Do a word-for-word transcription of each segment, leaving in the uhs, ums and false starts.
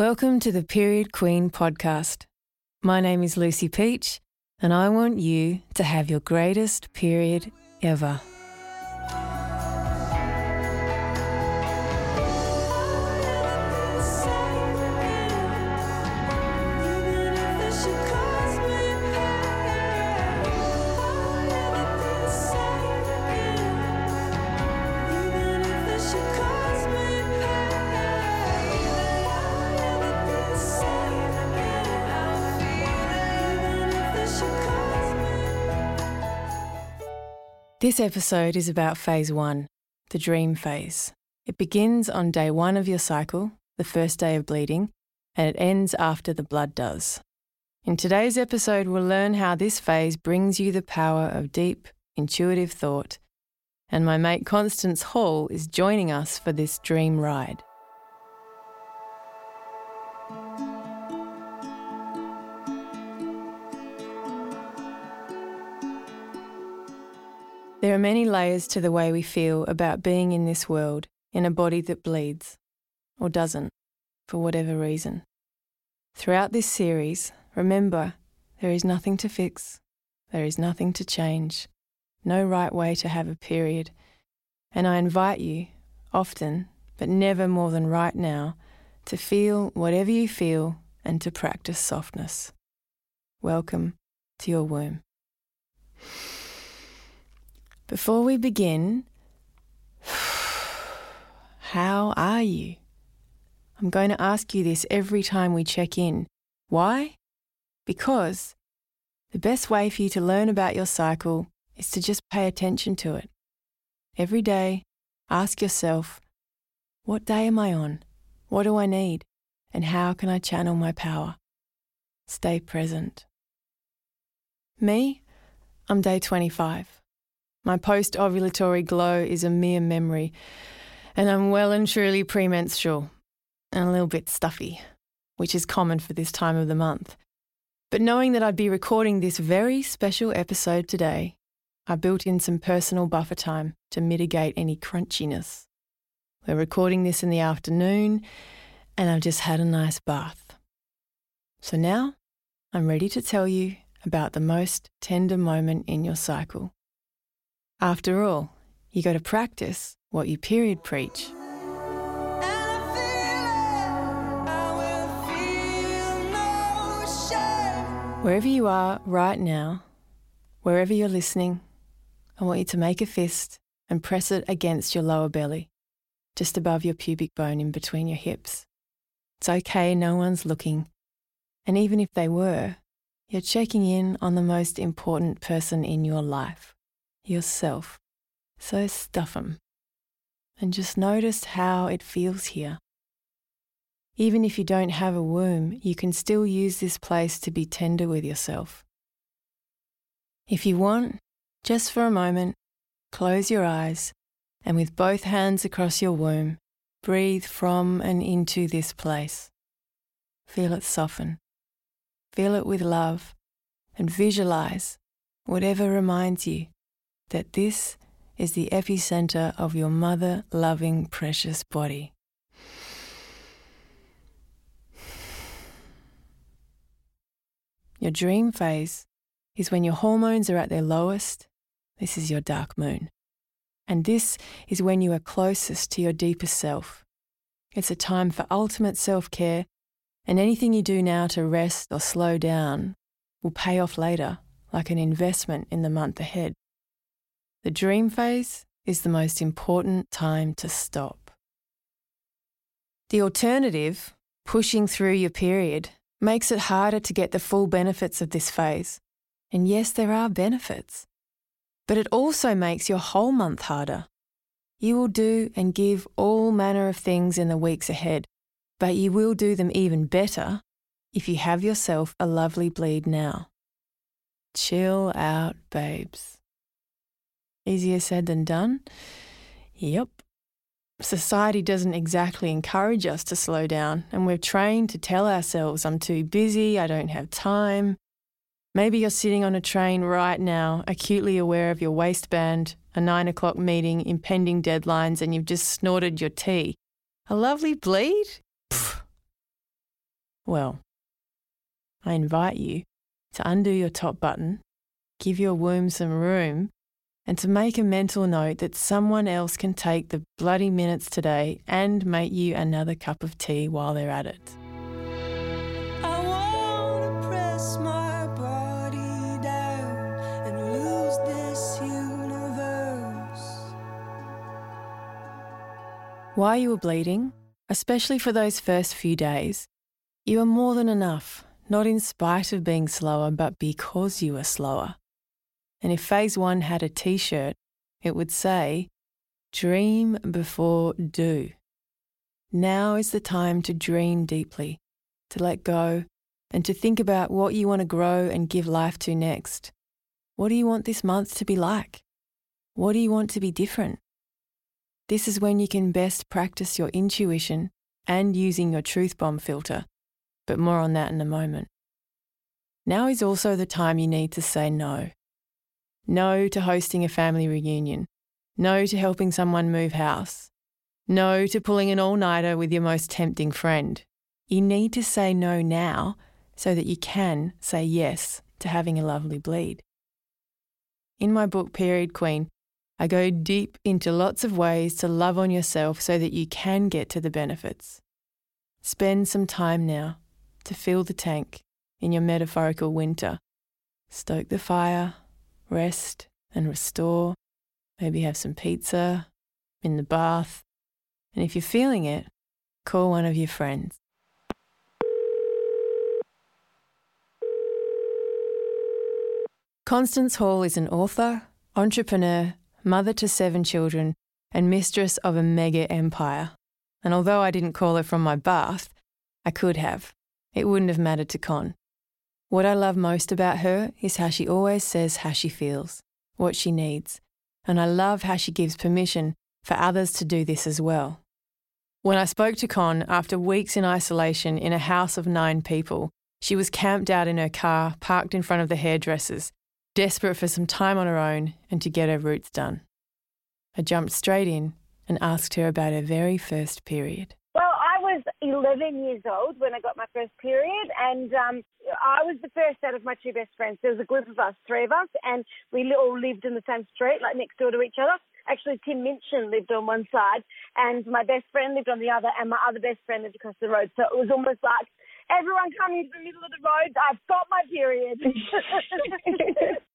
Welcome to the Period Queen podcast. My name is Lucy Peach, and I want you to have your greatest period ever. This episode is about phase one, the dream phase. It begins on day one of your cycle, the first day of bleeding, and it ends after the blood does. In today's episode, we'll learn how this phase brings you the power of deep, intuitive thought, and my mate Constance Hall is joining us for this dream ride. There are many layers to the way we feel about being in this world, in a body that bleeds, or doesn't, for whatever reason. Throughout this series, remember, there is nothing to fix, there is nothing to change, no right way to have a period, and I invite you, often, but never more than right now, to feel whatever you feel and to practice softness. Welcome to your womb. Before we begin, how are you? I'm going to ask you this every time we check in. Why? Because the best way for you to learn about your cycle is to just pay attention to it. Every day, ask yourself, what day am I on? What do I need? And how can I channel my power? Stay present. Me, I'm day twenty-five. My post-ovulatory glow is a mere memory, and I'm well and truly premenstrual, and a little bit stuffy, which is common for this time of the month. But knowing that I'd be recording this very special episode today, I built in some personal buffer time to mitigate any crunchiness. We're recording this in the afternoon, and I've just had a nice bath. So now, I'm ready to tell you about the most tender moment in your cycle. After all, you got to practice what you period preach. Wherever you are right now, wherever you're listening, I want you to make a fist and press it against your lower belly, just above your pubic bone in between your hips. It's okay, no one's looking. And even if they were, you're checking in on the most important person in your life. Yourself. So stuff 'em. And just notice how it feels here. Even if you don't have a womb, you can still use this place to be tender with yourself. If you want, just for a moment, close your eyes and with both hands across your womb, breathe from and into this place. Feel it soften. Feel it with love and visualize whatever reminds you that this is the epicenter of your mother-loving, precious body. Your dream phase is when your hormones are at their lowest. This is your dark moon. And this is when you are closest to your deepest self. It's a time for ultimate self-care, and anything you do now to rest or slow down will pay off later, like an investment in the month ahead. The dream phase is the most important time to stop. The alternative, pushing through your period, makes it harder to get the full benefits of this phase. And yes, there are benefits, but it also makes your whole month harder. You will do and give all manner of things in the weeks ahead, but you will do them even better if you have yourself a lovely bleed now. Chill out, babes. Easier said than done? Yep. Society doesn't exactly encourage us to slow down, and we're trained to tell ourselves, I'm too busy, I don't have time. Maybe you're sitting on a train right now, acutely aware of your waistband, a nine o'clock meeting, impending deadlines, and you've just snorted your tea. A lovely bleed? Pfft. well. I invite you to undo your top button, give your womb some room, and to make a mental note that someone else can take the bloody minutes today and make you another cup of tea while they're at it. I wanna press my body down and lose this universe. While you were bleeding, especially for those first few days, you were more than enough. Not in spite of being slower, but because you were slower. And if phase one had a t-shirt, it would say, dream before do. Now is the time to dream deeply, to let go, and to think about what you want to grow and give life to next. What do you want this month to be like? What do you want to be different? This is when you can best practice your intuition and using your truth bomb filter. But more on that in a moment. Now is also the time you need to say no. No to hosting a family reunion. No to helping someone move house. No to pulling an all-nighter with your most tempting friend. You need to say no now so that you can say yes to having a lovely bleed. In my book, Period Queen, I go deep into lots of ways to love on yourself so that you can get to the benefits. Spend some time now to fill the tank in your metaphorical winter. Stoke the fire, rest and restore, maybe have some pizza, in the bath, and if you're feeling it, call one of your friends. Constance Hall is an author, entrepreneur, mother to seven children, and mistress of a mega empire. And although I didn't call her from my bath, I could have. It wouldn't have mattered to Con. What I love most about her is how she always says how she feels, what she needs, and I love how she gives permission for others to do this as well. When I spoke to Con after weeks in isolation in a house of nine people, she was camped out in her car, parked in front of the hairdressers, desperate for some time on her own and to get her roots done. I jumped straight in and asked her about her very first period. I was eleven years old when I got my first period, and um, I was the first out of my two best friends. There was a group of us, three of us, and we all lived in the same street, like next door to each other. Actually, Tim Minchin lived on one side, and my best friend lived on the other, and my other best friend lived across the road. So it was almost like, everyone come into the middle of the road, I've got my period.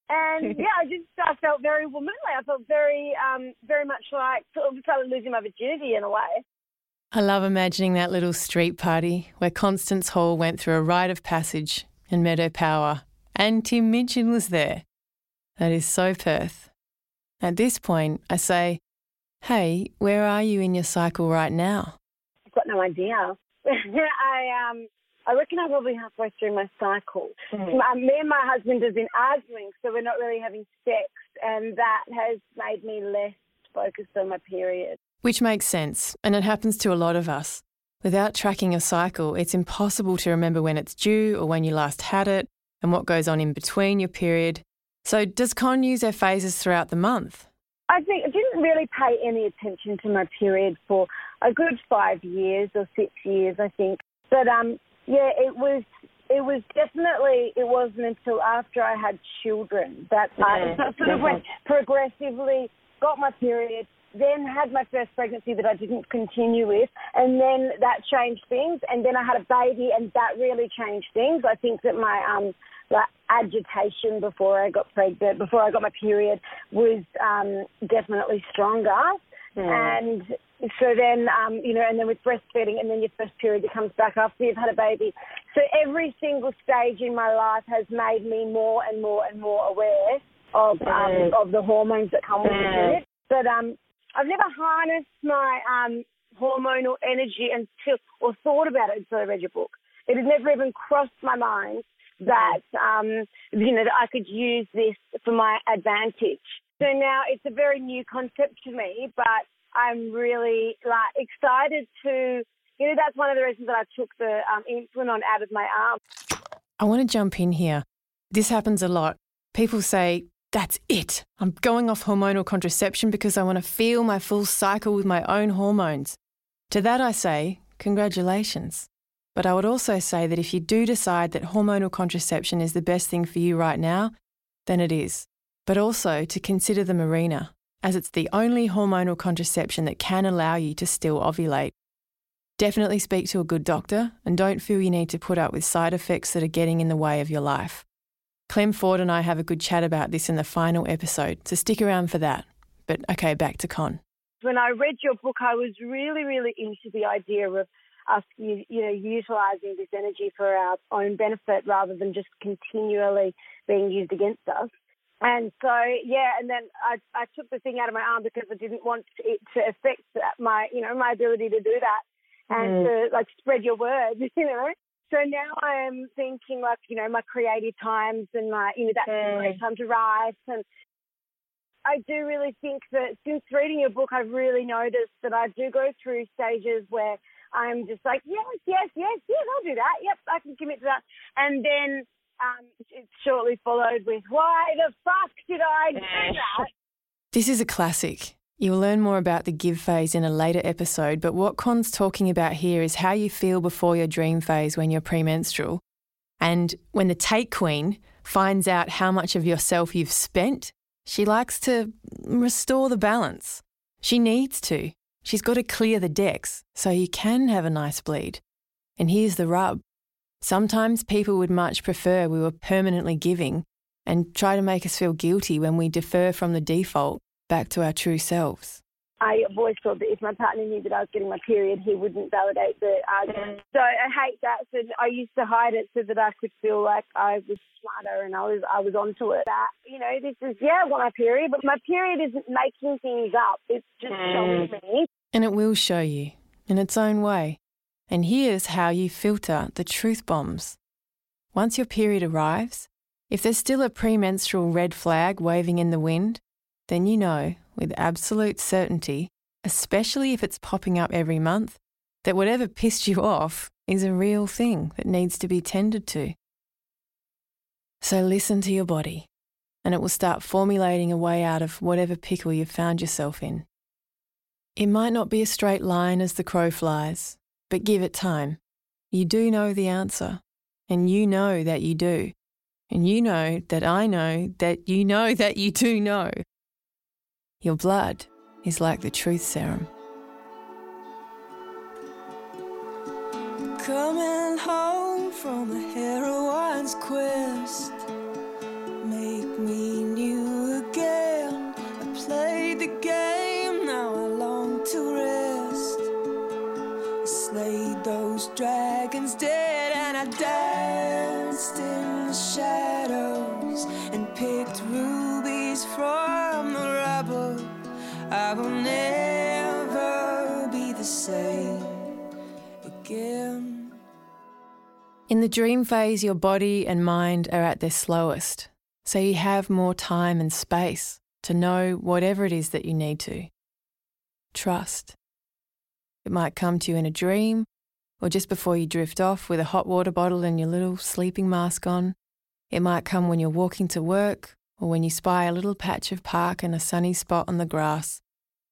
And yeah, I just I felt very womanly. I felt very, um, very much like sort of started losing my virginity in a way. I love imagining that little street party where Constance Hall went through a rite of passage and met her power, and Tim Minchin was there. That is so Perth. At this point, I say, hey, where are you in your cycle right now? I've got no idea. I um, I reckon I'm probably halfway through my cycle. Mm. My, me and my husband have been arguing, so we're not really having sex, and that has made me less focused on my period. Which makes sense, and it happens to a lot of us. Without tracking a cycle, it's impossible to remember when it's due or when you last had it and what goes on in between your period. So does Con use her phases throughout the month? I think I didn't really pay any attention to my period for a good five years or six years, I think. But, um, yeah, it was it was definitely, it wasn't until after I had children that yeah. I sort of went progressively, got my period, then had my first pregnancy that I didn't continue with, and then that changed things, and then I had a baby, and that really changed things. I think that my um, like agitation before I got pregnant, before I got my period, was um, definitely stronger. Mm. And so then, um, you know, and then with breastfeeding, and then your first period that comes back after you've had a baby. So every single stage in my life has made me more and more and more aware of um, mm. of the hormones that come with the period. But um. I've never harnessed my um, hormonal energy until, or thought about it until I read your book. It had never even crossed my mind that, um, you know, that I could use this for my advantage. So now it's a very new concept to me, but I'm really like excited to, you know, that's one of the reasons that I took the um, insulin on out of my arm. I want to jump in here. This happens a lot. People say, that's it. I'm going off hormonal contraception because I want to feel my full cycle with my own hormones. To that I say, congratulations. But I would also say that if you do decide that hormonal contraception is the best thing for you right now, then it is. But also to consider the Mirena, as it's the only hormonal contraception that can allow you to still ovulate. Definitely speak to a good doctor and don't feel you need to put up with side effects that are getting in the way of your life. Clem Ford and I have a good chat about this in the final episode, so stick around for that. But okay, back to Con. When I read your book, I was really, really into the idea of us, you, you know, utilising this energy for our own benefit rather than just continually being used against us. And so, yeah, and then I, I took the thing out of my arm because I didn't want it to affect my, you know, my ability to do that and mm. to, like, spread your word, you know. So now I am thinking, like, you know, my creative times and my, you know, that's mm. a great time to write. And I do really think that since reading your book, I've really noticed that I do go through stages where I'm just like, yes, yes, yes, yes, I'll do that. Yep, I can commit to that. And then um, it's shortly followed with, why the fuck did I do that? This is a classic. You'll learn more about the give phase in a later episode, but what Con's talking about here is how you feel before your dream phase when you're premenstrual. And when the take queen finds out how much of yourself you've spent, she likes to restore the balance. She needs to. She's got to clear the decks so you can have a nice bleed. And here's the rub. Sometimes people would much prefer we were permanently giving and try to make us feel guilty when we defer from the default back to our true selves. I always thought that if my partner knew that I was getting my period, he wouldn't validate the argument. So I hate that. So I used to hide it so that I could feel like I was smarter and I was I was onto it. That, you know, this is, yeah, I want my period, but my period isn't making things up. It's just showing me. And it will show you in its own way. And here's how you filter the truth bombs. Once your period arrives, if there's still a premenstrual red flag waving in the wind, then you know with absolute certainty, especially if it's popping up every month, that whatever pissed you off is a real thing that needs to be tended to. So listen to your body, and it will start formulating a way out of whatever pickle you've found yourself in. It might not be a straight line as the crow flies, but give it time. You do know the answer, and you know that you do, and you know that I know that you know that you do know. Your blood is like the truth serum. Coming home from a heroine's quest, make me new again. I played the game, now I long to rest. I slayed those dragons dead and I danced in the shadows and picked rubies from the rubble. I will never be the same again. In the dream phase, your body and mind are at their slowest, so you have more time and space to know whatever it is that you need to. Trust. It might come to you in a dream, or just before you drift off with a hot water bottle and your little sleeping mask on. It might come when you're walking to work, or when you spy a little patch of park and a sunny spot on the grass,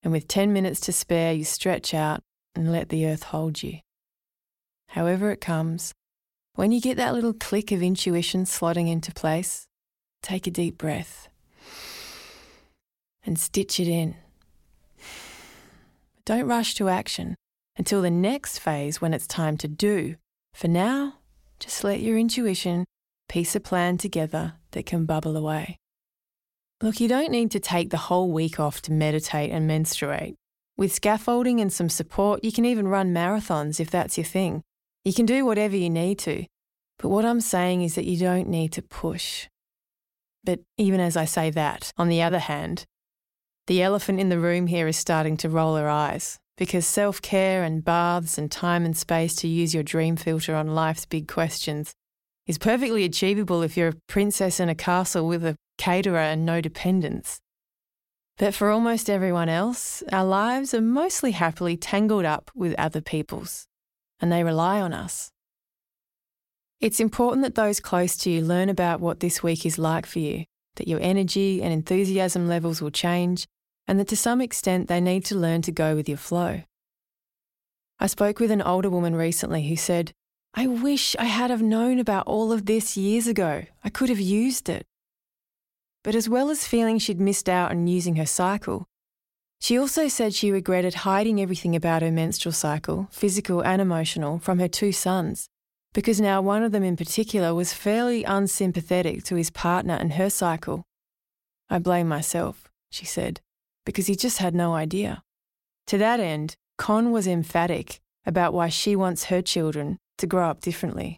and with ten minutes to spare you stretch out and let the earth hold you. However it comes, when you get that little click of intuition slotting into place, take a deep breath and stitch it in. But don't rush to action until the next phase when it's time to do. For now, just let your intuition piece a plan together that can bubble away. Look, you don't need to take the whole week off to meditate and menstruate. With scaffolding and some support, you can even run marathons if that's your thing. You can do whatever you need to. But what I'm saying is that you don't need to push. But even as I say that, on the other hand, the elephant in the room here is starting to roll her eyes, because self-care and baths and time and space to use your dream filter on life's big questions is perfectly achievable if you're a princess in a castle with a caterer and no dependents. But for almost everyone else, our lives are mostly happily tangled up with other people's, and they rely on us. It's important that those close to you learn about what this week is like for you, that your energy and enthusiasm levels will change, and that to some extent they need to learn to go with your flow. I spoke with an older woman recently who said, I wish I had have known about all of this years ago. I could have used it. But as well as feeling she'd missed out on using her cycle, she also said she regretted hiding everything about her menstrual cycle, physical and emotional, from her two sons, because now one of them in particular was fairly unsympathetic to his partner and her cycle. I blame myself, she said, because he just had no idea. To that end, Con was emphatic about why she wants her children to grow up differently.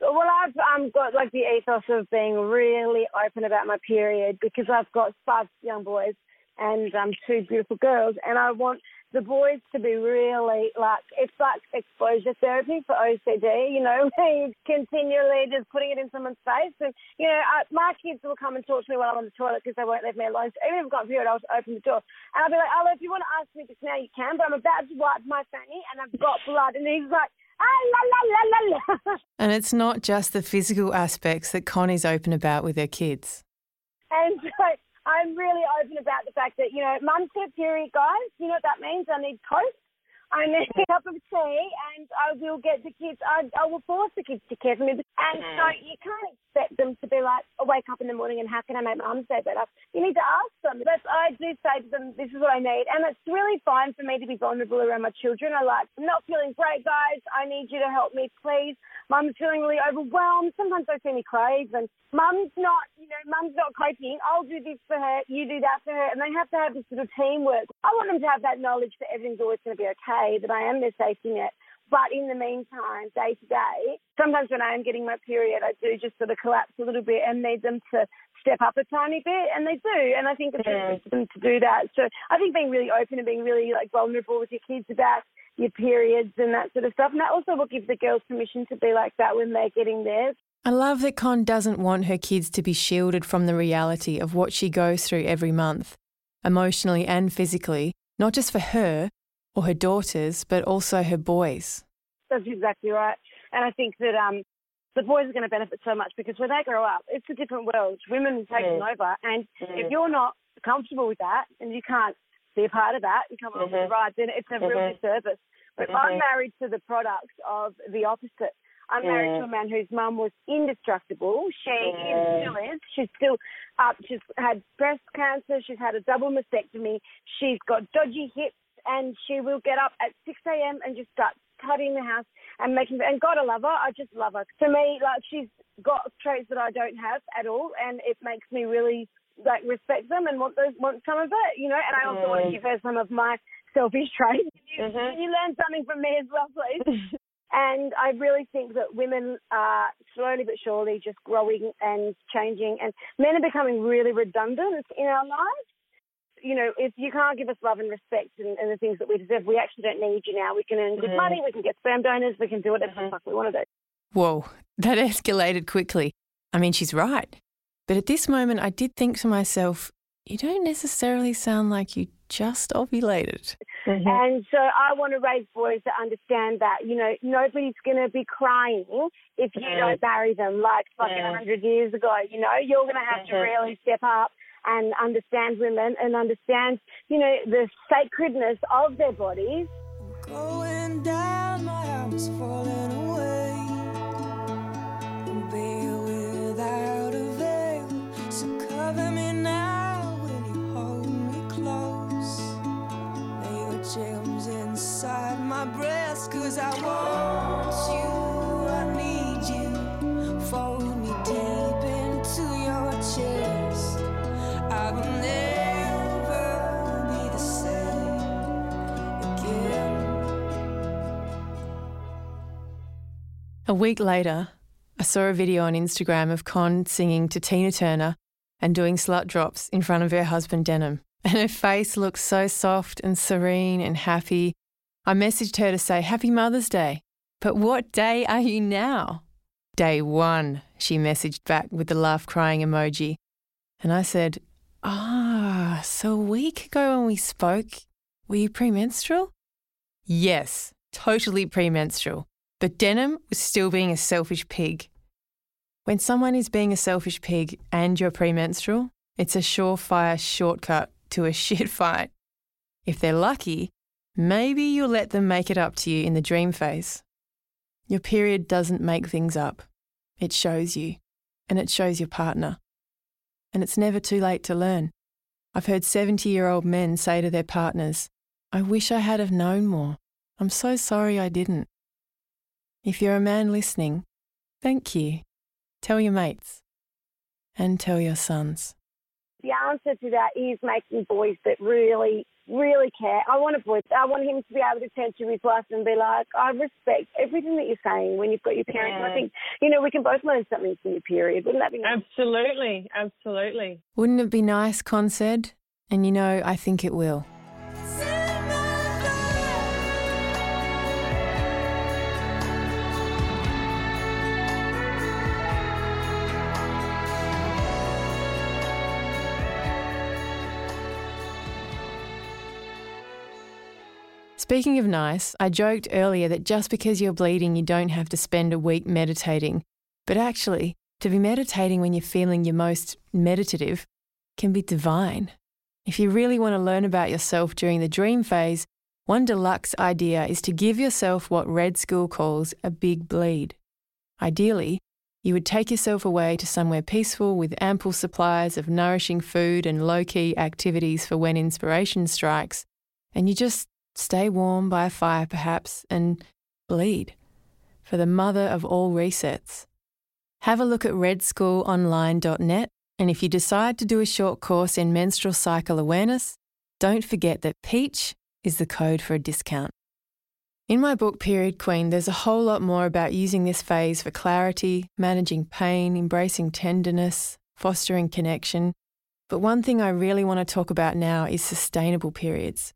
Well, I've um, got like the ethos of being really open about my period because I've got five young boys and um, two beautiful girls, and I want the boys to be really like, it's like exposure therapy for O C D, you know, continually just putting it in someone's face. And, you know, I, my kids will come and talk to me while I'm on the toilet because they won't leave me alone. So even if I've got a period, I'll just open the door. And I'll be like, oh, if you want to ask me this now, you can, but I'm about to wipe my fanny and I've got blood. And he's like, ah, la, la, la, la, la. And it's not just the physical aspects that Connie's open about with her kids. And so I'm really open about the fact that, you know, mum's got a period, guys. You know what that means? I need toast, I need a cup of tea, and I will get the kids, I, I will force the kids to care for me. And so you can't expect them to be like, I wake up in the morning and how can I make mum say better? You need to ask them. But I do say to them, this is what I need. And it's really fine for me to be vulnerable around my children. I like, I'm not feeling great, guys. I need you to help me, please. Mum's feeling really overwhelmed. Sometimes I see me crave and mum's not, you know, mum's not coping. I'll do this for her, you do that for her. And they have to have this sort of teamwork. I want them to have that knowledge that everything's always going to be okay, that I am their safety net. But in the meantime, day to day, sometimes when I am getting my period, I do just sort of collapse a little bit and need them to step up a tiny bit, and they do. And I think it's important for them to do that. So I think being really open and being really like vulnerable with your kids about your periods and that sort of stuff. And that also will give the girls permission to be like that when they're getting theirs. I love that Con doesn't want her kids to be shielded from the reality of what she goes through every month, emotionally and physically, not just for her or her daughters, but also her boys. That's exactly right. And I think that um, the boys are going to benefit so much because when they grow up, it's a different world. Women are taking mm. over. And mm. if you're not comfortable with that and you can't be a part of that, you come mm-hmm. on the ride, then it's a mm-hmm. real disservice. But mm-hmm. I'm married to the product of the opposite. I'm married mm. to a man whose mum was indestructible. She mm. is, still is. She's still up. She's had breast cancer. She's had a double mastectomy. She's got dodgy hips. And she will get up at six a.m. and just start tidying the house and making. And God, I love her. I just love her. To me, like, she's got traits that I don't have at all, and it makes me really like respect them and want those want some of it, you know. And I also mm. want to give her some of my selfish traits. You, mm-hmm. you learn something from me as well, please. And I really think that women are slowly but surely just growing and changing, and men are becoming really redundant in our lives. You know, if you can't give us love and respect and, and the things that we deserve, we actually don't need you now. We can earn good mm. money, we can get sperm donors, we can do whatever mm-hmm. the fuck we want to do. Whoa, that escalated quickly. I mean, she's right. But at this moment, I did think to myself, you don't necessarily sound like you just ovulated. Mm-hmm. And so I want to raise boys that understand that, you know, nobody's going to be crying if you mm. don't marry them like fucking mm. one hundred years ago, you know. You're going to have mm-hmm. to really step up and understand women and understand, you know, the sacredness of their bodies. Going down, my arms falling away. I'll be without a veil, so cover me now when you hold me close. Lay your gems inside my breast, cause I want you, I need you. Fold me deep into your chest. I will never be the same again. A week later, I saw a video on Instagram of Con singing to Tina Turner and doing slut drops in front of her husband Denham. And her face looked so soft and serene and happy. I messaged her to say, Happy Mother's Day. But what day are you now? Day one, she messaged back with the laugh crying emoji. And I said, Ah, so a week ago when we spoke, were you premenstrual? Yes, totally premenstrual. But Denham was still being a selfish pig. When someone is being a selfish pig and you're premenstrual, it's a surefire shortcut to a shit fight. If they're lucky, maybe you'll let them make it up to you in the dream phase. Your period doesn't make things up. It shows you, and it shows your partner. And it's never too late to learn. I've heard seventy-year-old men say to their partners, "I wish I had have known more. I'm so sorry I didn't." If you're a man listening, thank you. Tell your mates. And tell your sons. The answer to that is making boys that really, really care. I want a boy. I want him to be able to turn to his wife and be like, I respect everything that you're saying when you've got your parents. Yeah. And I think, you know, we can both learn something from your period. Wouldn't that be nice? Absolutely. Absolutely. Wouldn't it be nice, Con said? And, you know, I think it will. Speaking of nice, I joked earlier that just because you're bleeding, you don't have to spend a week meditating. But actually, to be meditating when you're feeling your most meditative can be divine. If you really want to learn about yourself during the dream phase, one deluxe idea is to give yourself what Red School calls a big bleed. Ideally, you would take yourself away to somewhere peaceful with ample supplies of nourishing food and low-key activities for when inspiration strikes, and you just stay warm by a fire, perhaps, and bleed for the mother of all resets. Have a look at red school online dot net, and if you decide to do a short course in menstrual cycle awareness, don't forget that Peach is the code for a discount. In my book, Period Queen, there's a whole lot more about using this phase for clarity, managing pain, embracing tenderness, fostering connection. But one thing I really want to talk about now is sustainable periods.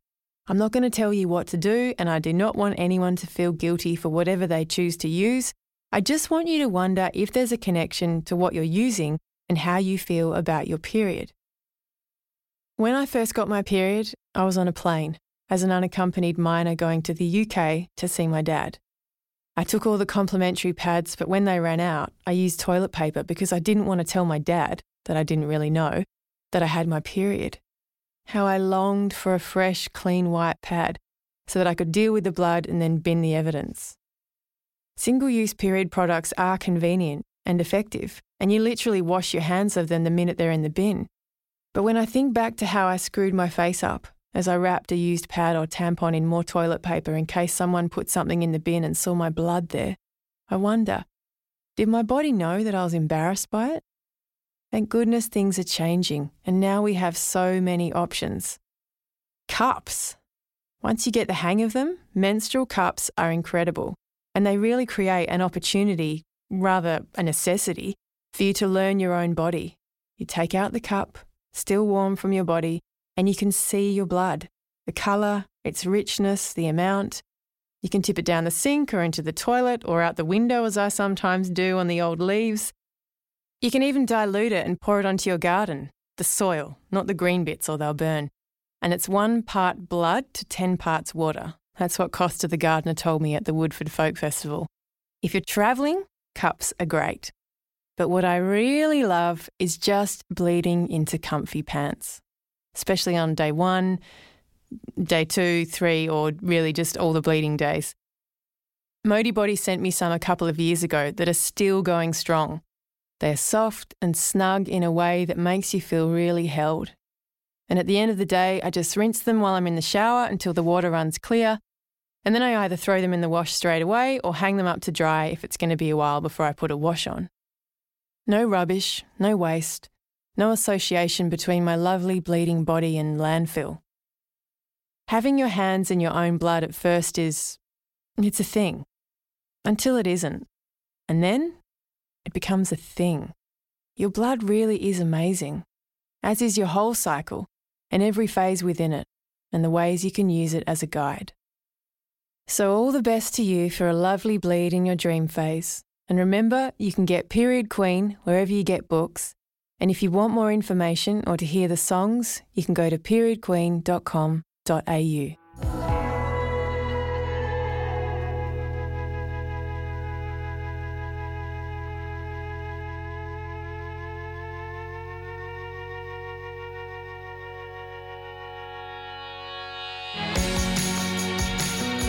I'm not going to tell you what to do, and I do not want anyone to feel guilty for whatever they choose to use. I just want you to wonder if there's a connection to what you're using and how you feel about your period. When I first got my period, I was on a plane as an unaccompanied minor going to the U K to see my dad. I took all the complimentary pads, but when they ran out, I used toilet paper because I didn't want to tell my dad that I didn't really know that I had my period. How I longed for a fresh, clean white pad so that I could deal with the blood and then bin the evidence. Single-use period products are convenient and effective, and you literally wash your hands of them the minute they're in the bin. But when I think back to how I screwed my face up as I wrapped a used pad or tampon in more toilet paper in case someone put something in the bin and saw my blood there, I wonder, did my body know that I was embarrassed by it? Thank goodness things are changing, and now we have so many options. Cups. Once you get the hang of them, menstrual cups are incredible, and they really create an opportunity, rather a necessity, for you to learn your own body. You take out the cup, still warm from your body, and you can see your blood, the colour, its richness, the amount. You can tip it down the sink or into the toilet or out the window, as I sometimes do on the old leaves. You can even dilute it and pour it onto your garden, the soil, not the green bits or they'll burn. And it's one part blood to ten parts water. That's what Costa the gardener told me at the Woodford Folk Festival. If you're travelling, cups are great. But what I really love is just bleeding into comfy pants, especially on day one, day two, three, or really just all the bleeding days. Modibodi sent me some a couple of years ago that are still going strong. They're soft and snug in a way that makes you feel really held. And at the end of the day, I just rinse them while I'm in the shower until the water runs clear, and then I either throw them in the wash straight away or hang them up to dry if it's going to be a while before I put a wash on. No rubbish, no waste, no association between my lovely bleeding body and landfill. Having your hands in your own blood at first is, it's a thing, until it isn't. And then it becomes a thing. Your blood really is amazing, as is your whole cycle and every phase within it and the ways you can use it as a guide. So all the best to you for a lovely bleed in your dream phase. And remember, you can get Period Queen wherever you get books. And if you want more information or to hear the songs, you can go to period queen dot com dot a u.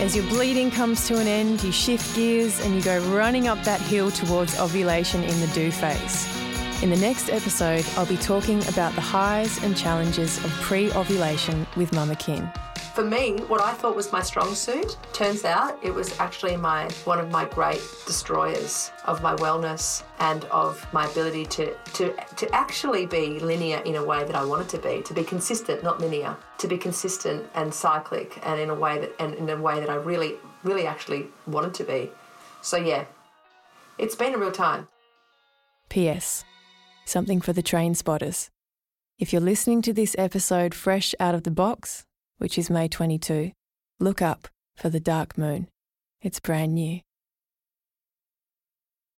As your bleeding comes to an end, you shift gears and you go running up that hill towards ovulation in the due phase. In the next episode, I'll be talking about the highs and challenges of pre-ovulation with Mama Kin. For me, what I thought was my strong suit, turns out it was actually my one of my great destroyers of my wellness and of my ability to, to, to actually be linear in a way that I wanted to be, to be consistent, not linear, to be consistent and cyclic and in a way that and in a way that I really, really actually wanted to be. So yeah, it's been a real time. P S. Something for the train spotters. If you're listening to this episode fresh out of the box, which is May twenty-second, look up for the dark moon. It's brand new.